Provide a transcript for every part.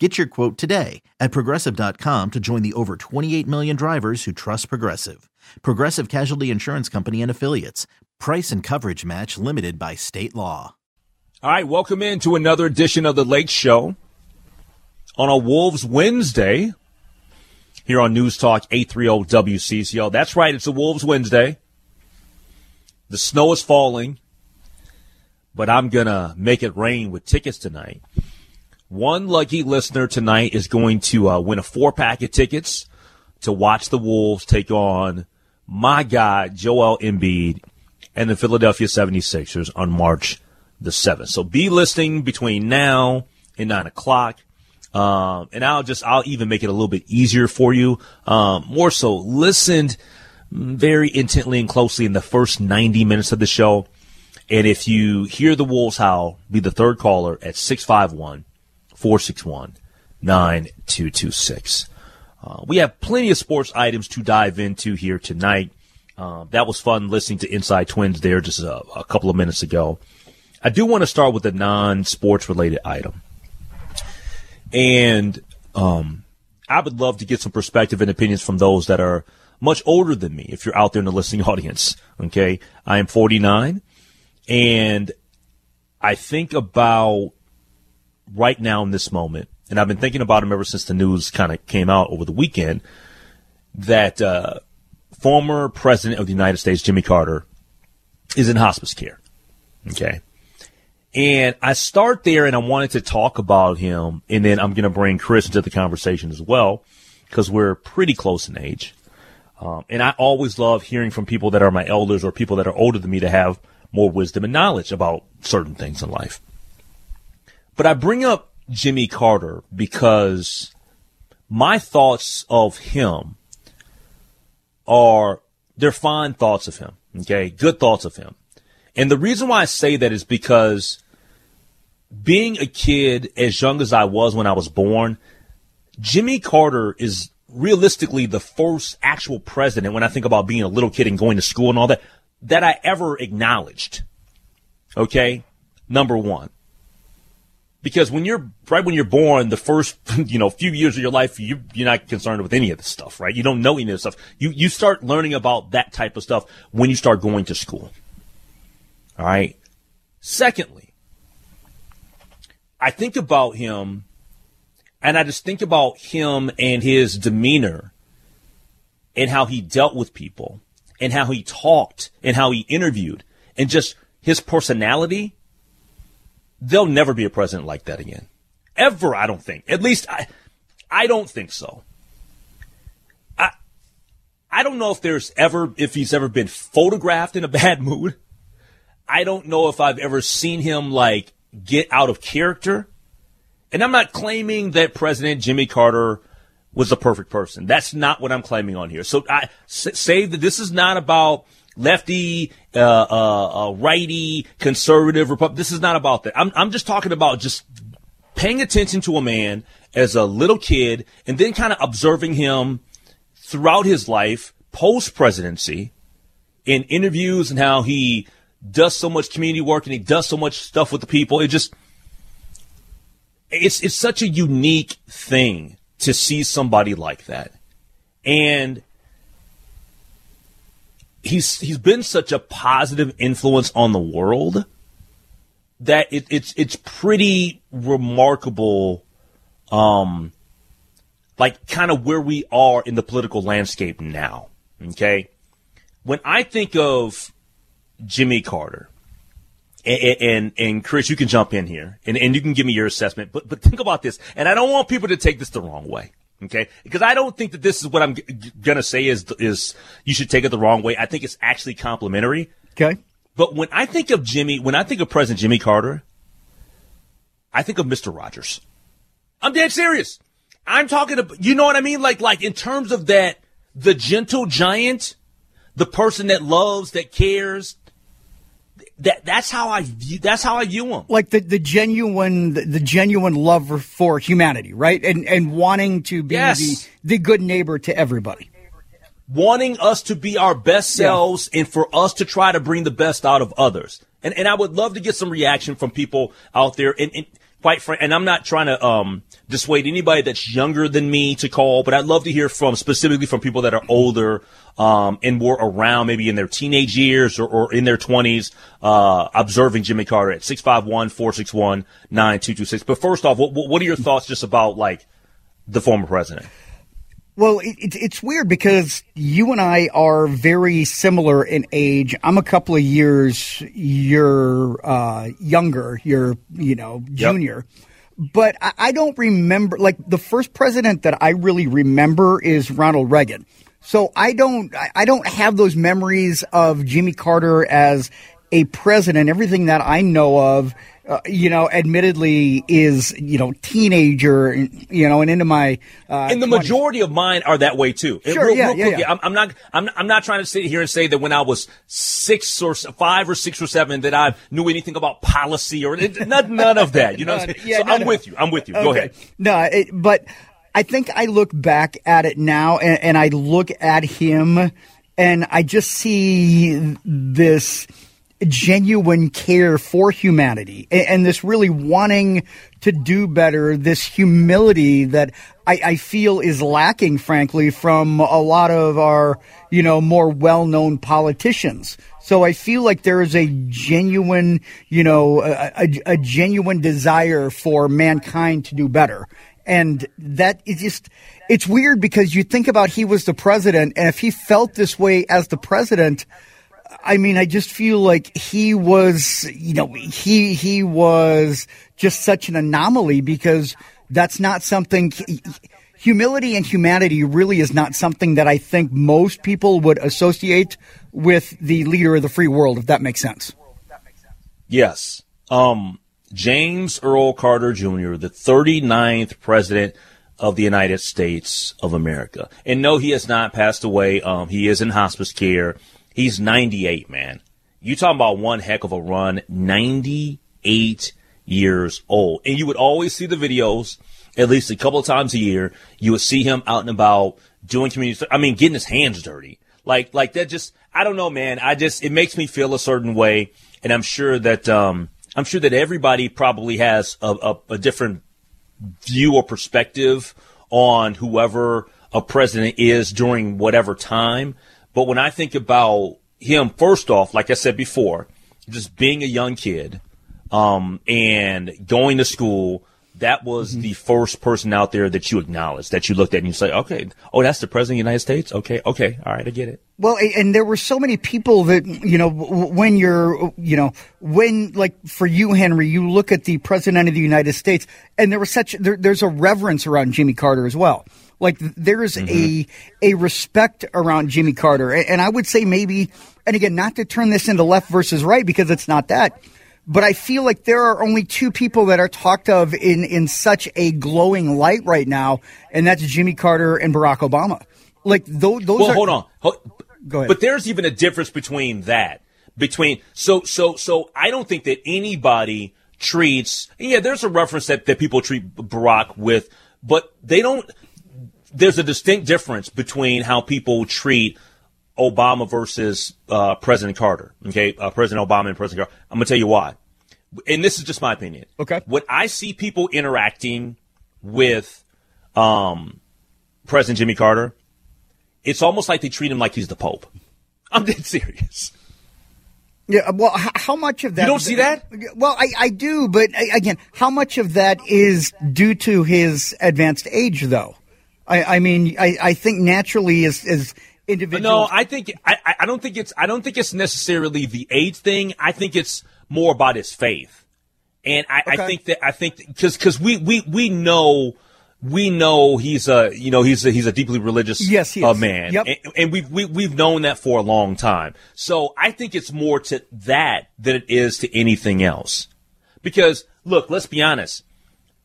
Get your quote today at Progressive.com to join the over 28 million drivers who trust Progressive. Progressive Casualty Insurance Company and Affiliates. Price and coverage match limited by state law. All right, welcome in to another edition of The Late Show on a Wolves Wednesday here on News Talk 830 WCCO. That's right, it's a Wolves Wednesday. The snow is falling, but I'm going to make it rain with tickets tonight. One lucky listener tonight is going to win a 4-pack of tickets to watch the Wolves take on my guy, Joel Embiid, and the Philadelphia 76ers on March the 7th. So be listening between now and 9 o'clock. And I'll even make it a little bit easier for you. More so, listened very intently and closely in the first 90 minutes of the show. And if you hear the Wolves howl, be the third caller at 651. 461-9226. We have plenty of sports items to dive into here tonight. That was fun listening to Inside Twins there just a couple of minutes ago. I do want to start with a non-sports related item. And I would love to get some perspective and opinions from those that are much older than me, if you're out there in the listening audience. Okay, I am 49, and I think about right now in this moment, and I've been thinking about him ever since the news kind of came out over the weekend, that former president of the United States, Jimmy Carter, is in hospice care. Okay. And I start there, and I wanted to talk about him, and then I'm going to bring Chris into the conversation as well, because we're pretty close in age. And I always love hearing from people that are my elders or people that are older than me to have more wisdom and knowledge about certain things in life. But I bring up Jimmy Carter because my thoughts of him are, they're fine thoughts of him, okay, good thoughts of him. And the reason why I say that is because being a kid as young as I was when I was born, Jimmy Carter is realistically the first actual president, when I think about being a little kid and going to school and all that, that I ever acknowledged, okay, number one. Because when you're born, the first, few years of your life, you're not concerned with any of this stuff, right? You don't know any of this stuff. You start learning about that type of stuff when you start going to school. All right. Secondly, I think about him, and I just think about him and his demeanor and how he dealt with people and how he talked and how he interviewed and just his personality. There'll never be a president like that again. Ever, I don't think. At least I don't think so. I don't know if he's ever been photographed in a bad mood. I don't know if I've ever seen him get out of character. And I'm not claiming that President Jimmy Carter was the perfect person. That's not what I'm claiming on here. So I say that this is not about lefty, righty, conservative, Republican. This is not about that. I'm just talking about just paying attention to a man as a little kid and then kind of observing him throughout his life, post-presidency, in interviews and how he does so much community work and he does so much stuff with the people. It just, it's such a unique thing to see somebody like that. And he's been such a positive influence on the world that it's pretty remarkable, like kind of where we are in the political landscape now. Okay, when I think of Jimmy Carter, and Chris, you can jump in here and you can give me your assessment. But think about this, and I don't want people to take this the wrong way. Okay, because I don't think that this is what I'm gonna say is you should take it the wrong way. I think it's actually complimentary. Okay, but when I think of Jimmy, when I think of President Jimmy Carter, I think of Mr. Rogers. I'm dead serious. I'm talking about, you know what I mean? Like in terms of that, the gentle giant, the person that loves, that cares. That's how I view him. Like the genuine love for humanity, right? And wanting to be the good neighbor to everybody. Wanting us to be our best selves and for us to try to bring the best out of others. And I would love to get some reaction from people out there. And quite frankly, and I'm not trying to dissuade anybody that's younger than me to call, but I'd love to hear specifically from people that are older and were around maybe in their teenage years or in their 20s observing Jimmy Carter at 651-461-9226. But first off, what are your thoughts just about, like, the former president? Well, it's weird because you and I are very similar in age. I'm a couple of years younger, junior. Yep. But I don't remember, like, the first president that I really remember is Ronald Reagan. So I don't have those memories of Jimmy Carter as a president. Everything that I know of, admittedly is, teenager, and into my, and the 20s. Majority of mine are that way too. Sure, real quick. I'm not trying to sit here and say that when I was 6 or 5 or 6 or 7 that I knew anything about policy or none of that, I'm with you. Okay. Go ahead. But I think I look back at it now and I look at him and I just see this genuine care for humanity and this really wanting to do better, this humility that I feel is lacking, frankly, from a lot of our, more well-known politicians. So I feel like there is a genuine, a genuine desire for mankind to do better. And that is just, it's weird because you think about he was the president, and if he felt this way as the president, I mean, I just feel like he was, he was just such an anomaly because that's not something – humility and humanity really is not something that I think most people would associate with the leader of the free world, if that makes sense. Yes. James Earl Carter Jr., the 39th president of the United States of America. And no, he has not passed away. He is in hospice care. He's 98, man. You talking about one heck of a run, 98 years old. And you would always see the videos at least a couple of times a year. You would see him out and about doing community. I mean, getting his hands dirty. Like that just, I don't know, man. It makes me feel a certain way. And I'm sure that everybody probably has a different view or perspective on whoever a president is during whatever time. But when I think about him, first off, like I said before, just being a young kid and going to school, that was the first person out there that you acknowledged, that you looked at and you say, okay, oh, that's the president of the United States? Okay, all right, I get it. Well, and there were so many people that, when you're, like for you, Henry, you look at the president of the United States, and there's a reverence around Jimmy Carter as well. Like there's a respect around Jimmy Carter. And I would say maybe, and again, not to turn this into left versus right because it's not that, but I feel like there are only two people that are talked of in such a glowing light right now, and that's Jimmy Carter and Barack Obama. Like those well, are... hold on. Go ahead. But there's even a difference between that. So I don't think that anybody treats... Yeah, there's a reference that people treat Barack with, but they don't... There's a distinct difference between how people treat Obama versus President Carter, okay? President Obama and President Carter. I'm going to tell you why. And this is just my opinion. Okay. When I see people interacting with President Jimmy Carter, it's almost like they treat him like he's the Pope. I'm dead serious. Yeah, well, how much of that... You don't see that? Well, I do, but again, how much of that is due to his advanced age, though? I mean, I think naturally as individuals... No, I don't think it's necessarily the age thing. I think it's more about his faith, and I think that because we know he's a deeply religious man, yep. And we've known that for a long time. So I think it's more to that than it is to anything else. Because look, let's be honest,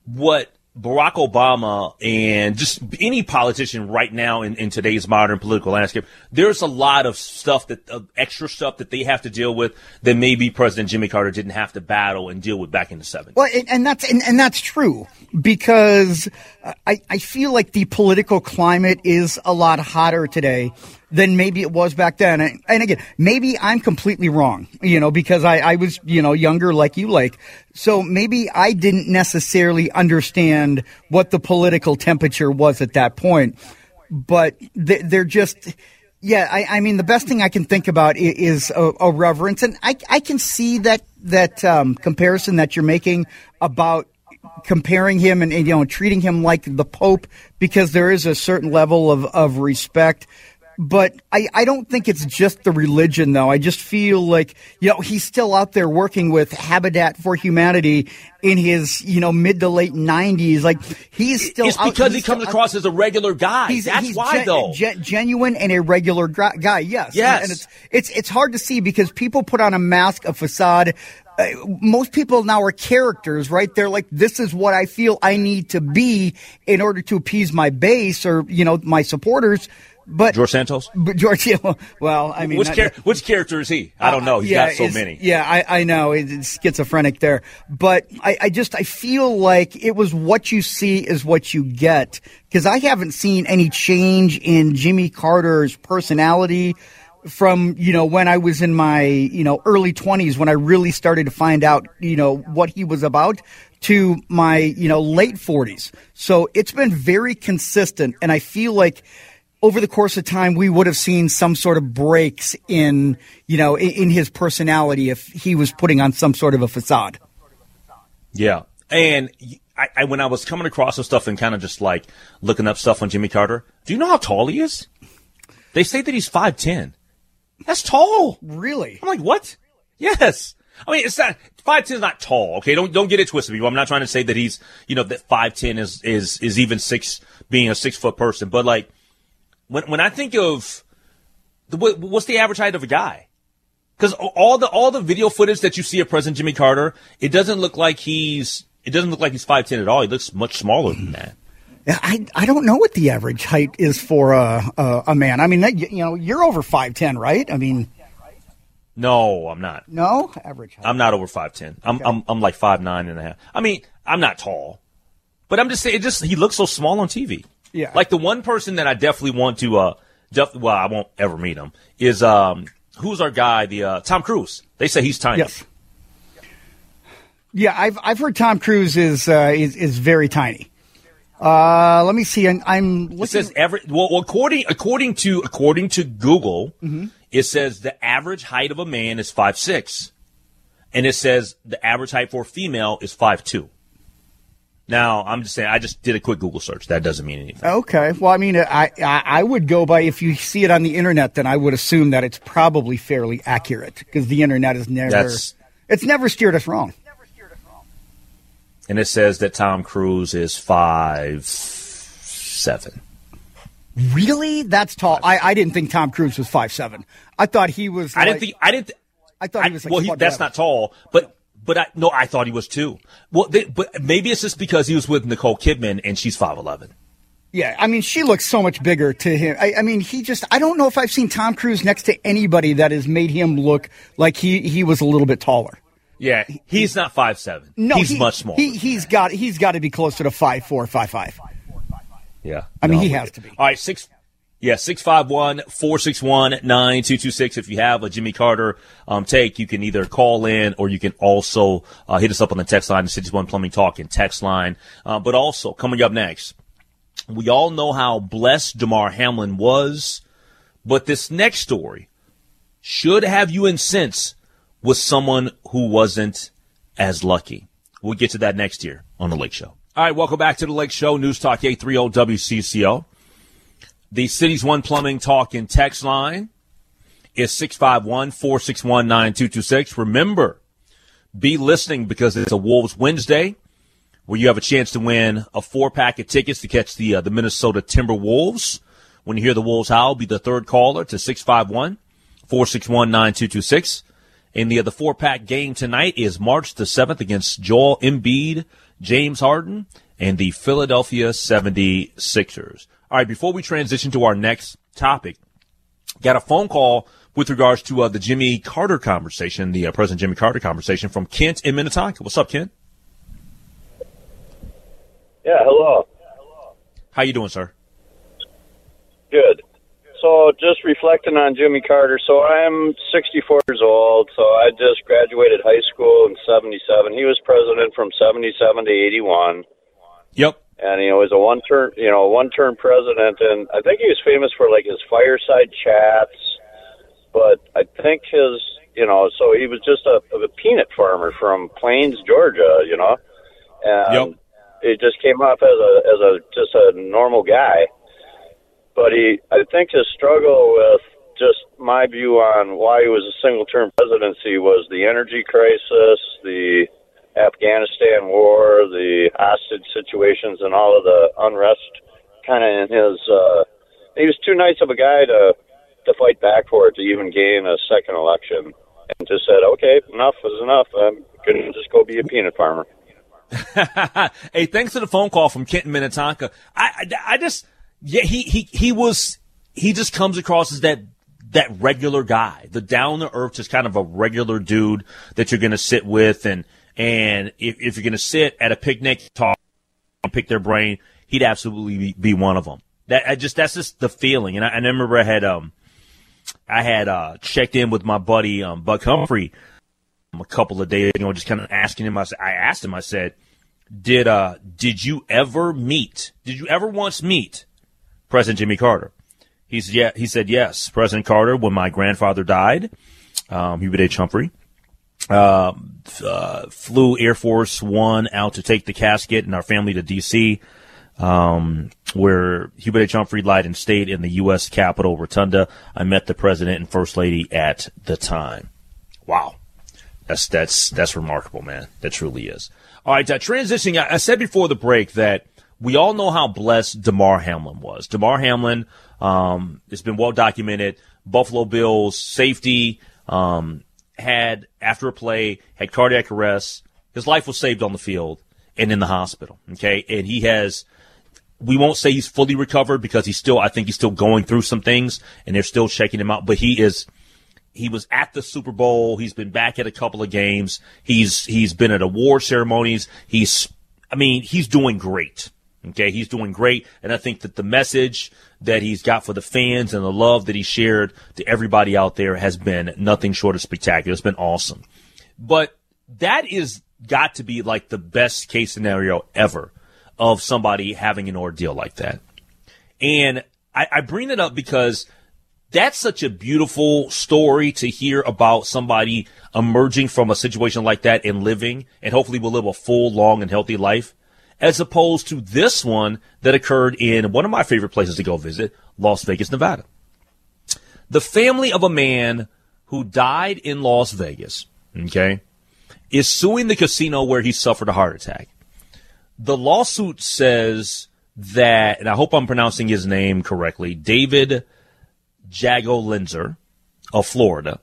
what Barack Obama and just any politician right now in today's modern political landscape, there's a lot of stuff that extra stuff that they have to deal with that maybe President Jimmy Carter didn't have to battle and deal with back in the 70s. Well, and that's true, because I feel like the political climate is a lot hotter today than maybe it was back then. And again, maybe I'm completely wrong, because I was, younger like you, so maybe I didn't necessarily understand what the political temperature was at that point. But they're just, I mean, the best thing I can think about is a reverence. And I can see that comparison that you're making about comparing him and treating him like the Pope, because there is a certain level of respect. But I don't think it's just the religion, though. I just feel like, he's still out there working with Habitat for Humanity in his, mid to late 90s. Like, he's still out. It's because he comes across as a regular guy. That's why, though. Genuine and a regular guy, yes. Yes. And it's hard to see, because people put on a mask, a facade. Most people now are characters, right? They're like, this is what I feel I need to be in order to appease my base or, my supporters. But George Santos? Well, I mean... Which character is he? I don't know. He's got so many. Yeah, I know. It's schizophrenic there. But I feel like it was what you see is what you get. Because I haven't seen any change in Jimmy Carter's personality from, when I was in my, early 20s, when I really started to find out, what he was about, to my, late 40s. So it's been very consistent. And I feel like... over the course of time, we would have seen some sort of breaks in, in his personality if he was putting on some sort of a facade. Yeah. And I when I was coming across some stuff and kind of just like looking up stuff on Jimmy Carter, do you know how tall he is? They say that he's 5'10". That's tall. Really? I'm like, what? Yes. I mean, it's not 5'10" is not tall. Okay, don't get it twisted, people. I'm not trying to say that he's, that 5'10" is even being a 6 foot person, but like, When I think of what's the average height of a guy, because all the video footage that you see of President Jimmy Carter, it doesn't look like he's 5'10" at all. He looks much smaller than that. I don't know what the average height is for a man. I mean, you're over 5'10", right? I mean, no, I'm not. No, average height. I'm not over 5'10". I'm like 5'9.5". I mean, I'm not tall, but I'm just saying. He looks so small on TV. Yeah. Like, the one person that I definitely want to, I won't ever meet him, is, who's our guy, Tom Cruise. They say he's tiny. Yes. Yeah, I've heard Tom Cruise is very tiny. Let me see. I'm looking. It says according to Google, mm-hmm. It says the average height of a man is 5'6", and it says the average height for a female is 5'2". Now, I'm just saying, I just did a quick Google search. That doesn't mean anything. Okay. Well, I mean, I would go by, if you see it on the internet, then I would assume that it's probably fairly accurate, because the internet is never, it's never steered us wrong. And it says that Tom Cruise is 5'7". Really? That's tall. I didn't think Tom Cruise was 5'7". I thought he was. I thought he was. Like, well, that's not tall, but. But I thought he was too. Well, but maybe it's just because he was with Nicole Kidman and she's 5'11". Yeah, I mean, she looks so much bigger to him. I mean, I don't know if I've seen Tom Cruise next to anybody that has made him look like he was a little bit taller. Yeah, he's not 5'7". No, he's much smaller. He's got to be closer to 5'4", 5'5". Yeah, I mean, he has to be. All right, Yeah, 651-461-9226. If you have a Jimmy Carter take, you can either call in or you can also hit us up on the text line, the 61 Plumbing Talk and text line. But also, coming up next, we all know how blessed DeMar Hamlin was, but this next story should have you incensed with someone who wasn't as lucky. We'll get to that next year on The Lake Show. All right, welcome back to The Lake Show, News Talk 830 WCCO. The Cities One Plumbing Talk and text line is 651-461-9226. Remember, be listening because it's a Wolves Wednesday where you have a chance to win a four-pack of tickets to catch the Minnesota Timberwolves. When you hear the Wolves howl, be the third caller to 651-461-9226. And the four-pack game tonight is March the 7th against Joel Embiid, James Harden, and the Philadelphia 76ers. All right, before we transition to our next topic, got a phone call with regards to the Jimmy Carter conversation, the President Jimmy Carter conversation from Kent in Minnetonka. What's up, Kent? Yeah, hello. How you doing, sir? Good. So just reflecting on Jimmy Carter. So I'm 64 years old, so I just graduated high school in 77. He was president from 77 to 81. Yep. And he was a one-term president, and I think he was famous for like his fireside chats. But I think his, so he was just a peanut farmer from Plains, Georgia, and it just came off as a normal guy. But I think his struggle with just my view on why he was a single-term presidency was the energy crisis, the Afghanistan war, the hostage situations, and all of the unrest kind of in his he was too nice of a guy to fight back for it to even gain a second election, and just said, okay, enough is enough. I'm going to just go be a peanut farmer. Hey, thanks for the phone call from Kent in Minnetonka. He just comes across as that regular guy, the down-to-earth, just kind of a regular dude that you're going to sit with, and if you're going to sit at a picnic, talk, and pick their brain, he'd absolutely be one of them. That's just the feeling. And I remember I had checked in with my buddy Buck Humphrey a couple of days ago, just kind of asking him. I said, did you ever once meet President Jimmy Carter? He said, yes, President Carter, when my grandfather died, Hubert H Humphrey, flew Air Force One out to take the casket and our family to D.C., where Hubert H. Humphrey lied and stayed in the U.S. Capitol Rotunda. I met the president and first lady at the time. Wow. That's remarkable, man. That truly is. All right. Transitioning. I said before the break that we all know how blessed DeMar Hamlin was. DeMar Hamlin, it's been well documented. Buffalo Bills safety, had cardiac arrest. His life was saved on the field and in the hospital. Okay. And we won't say he's fully recovered because I think he's still going through some things and they're still checking him out, but he was at the Super Bowl. He's been back at a couple of games. He's been at award ceremonies. He's doing great. Okay. He's doing great. And I think that the message that he's got for the fans and the love that he shared to everybody out there has been nothing short of spectacular. It's been awesome. But that is got to be like the best case scenario ever of somebody having an ordeal like that. And I bring it up because that's such a beautiful story to hear about somebody emerging from a situation like that and living, and hopefully will live a full, long, and healthy life, as opposed to this one that occurred in one of my favorite places to go visit, Las Vegas, Nevada. The family of a man who died in Las Vegas, okay, is suing the casino where he suffered a heart attack. The lawsuit says that, and I hope I'm pronouncing his name correctly, David Jagolinzer of Florida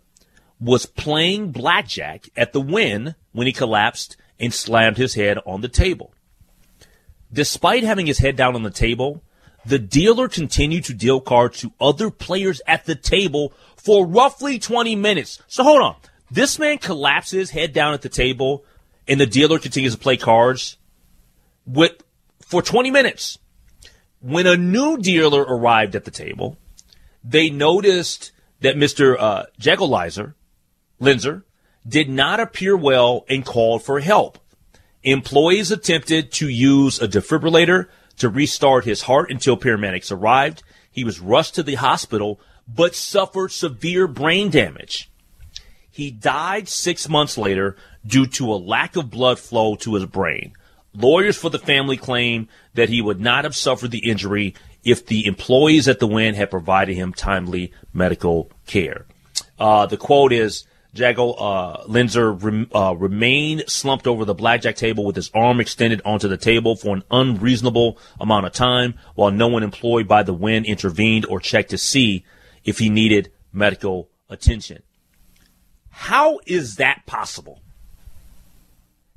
was playing blackjack at the Wynn when he collapsed and slammed his head on the table. Despite having his head down on the table, the dealer continued to deal cards to other players at the table for roughly 20 minutes. So hold on. This man collapses, head down at the table, and the dealer continues to play cards for 20 minutes. When a new dealer arrived at the table, They noticed that Mr. Jagolinzer did not appear well and called for help. Employees attempted to use a defibrillator to restart his heart until paramedics arrived. He was rushed to the hospital, but suffered severe brain damage. He died 6 months later due to a lack of blood flow to his brain. Lawyers for the family claim that he would not have suffered the injury if the employees at the Wynn had provided him timely medical care. The quote is, Jagolinzer remained slumped over the blackjack table with his arm extended onto the table for an unreasonable amount of time while no one employed by the Wynn intervened or checked to see if he needed medical attention. How is that possible?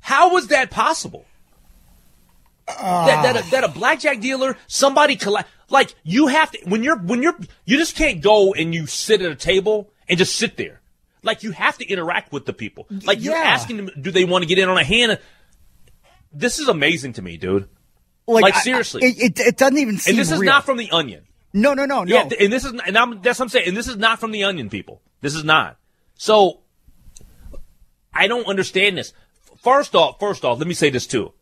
How is that possible? That a blackjack dealer, somebody like you have to, when you're, you just can't go and you sit at a table and just sit there. Like you have to interact with the people. Like you're asking them, do they want to get in on a hand? This is amazing to me, dude. Like seriously, it doesn't even seem. And this is real. Not from the Onion. No. Yeah, and this is, and that's what I'm saying. And this is not from the Onion, people. This is not. So I don't understand this. First off, let me say this too.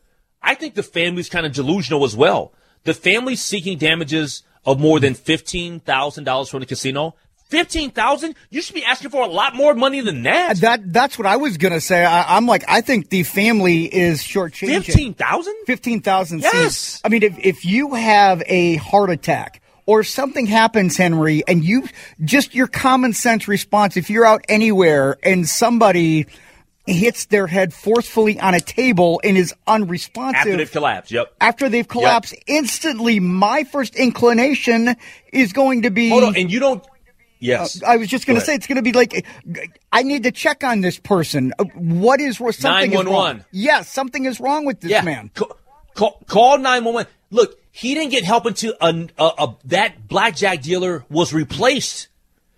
I think the family's kind of delusional as well. The family's seeking damages of more than $15,000 from the casino. $15,000? You should be asking for a lot more money than that. That's what I was going to say. I think the family is shortchanging. $15,000? $15,000. Yes. Seems, I mean, if you have a heart attack or something happens, Henry, and you just your common sense response, if you're out anywhere and somebody hits their head forcefully on a table and is unresponsive. After they've collapsed, yep. After they've collapsed, yep. Instantly, my first inclination is going to be... Hold on, and you don't... Yes. I was just going to say, it's going to be like, I need to check on this person. What is wrong? 911. Yes, something is wrong with this man. Call 911. Look, he didn't get help until that blackjack dealer was replaced.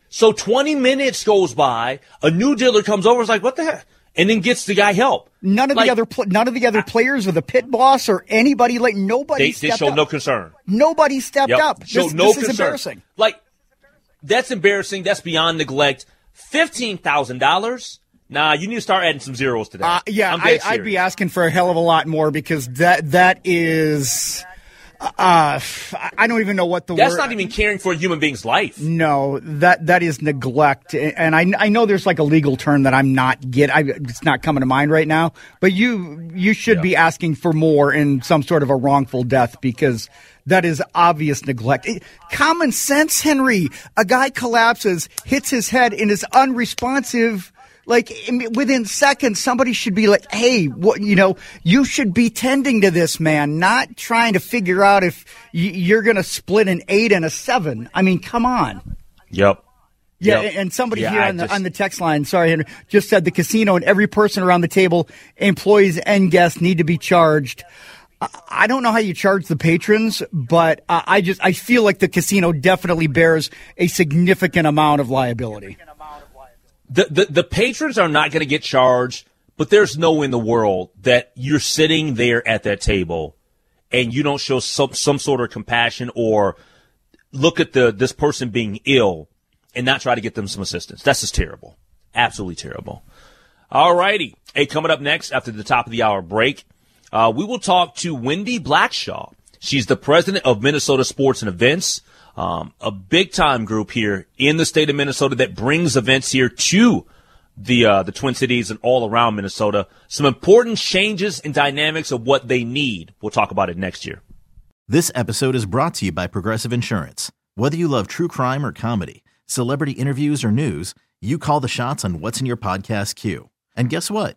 So 20 minutes goes by, a new dealer comes over, is like, what the heck? And then gets the guy help. None of the other players, or the pit boss, or anybody nobody. They showed up. No concern. Nobody stepped up. This is embarrassing. That's embarrassing. That's beyond neglect. $15,000. Nah, you need to start adding some zeros to that. I'd be asking for a hell of a lot more because that is. I don't even know what the word. That's not even caring for a human being's life. No, that is neglect, and I know there's a legal term that I'm not it's not coming to mind right now. But you should be asking for more in some sort of a wrongful death because that is obvious neglect. Common sense, Henry. A guy collapses, hits his head, and is unresponsive. Within seconds, somebody should be like, hey, what, you should be tending to this man, not trying to figure out if you're going to split an 8 and a 7. I mean, come on. Yep. Yeah, yep. And somebody here on the text line, sorry, Henry, just said the casino and every person around the table, employees and guests need to be charged. I don't know how you charge the patrons, but I feel like the casino definitely bears a significant amount of liability. The patrons are not going to get charged, but there's no way in the world that you're sitting there at that table and you don't show some sort of compassion or look at this person being ill and not try to get them some assistance. That's just terrible. Absolutely terrible. All righty. Hey, coming up next after the top of the hour break, we will talk to Wendy Blackshaw. She's the president of Minnesota Sports and Events. A big-time group here in the state of Minnesota that brings events here to the Twin Cities and all around Minnesota. Some important changes and dynamics of what they need. We'll talk about it next year. This episode is brought to you by Progressive Insurance. Whether you love true crime or comedy, celebrity interviews or news, you call the shots on what's in your podcast queue. And guess what?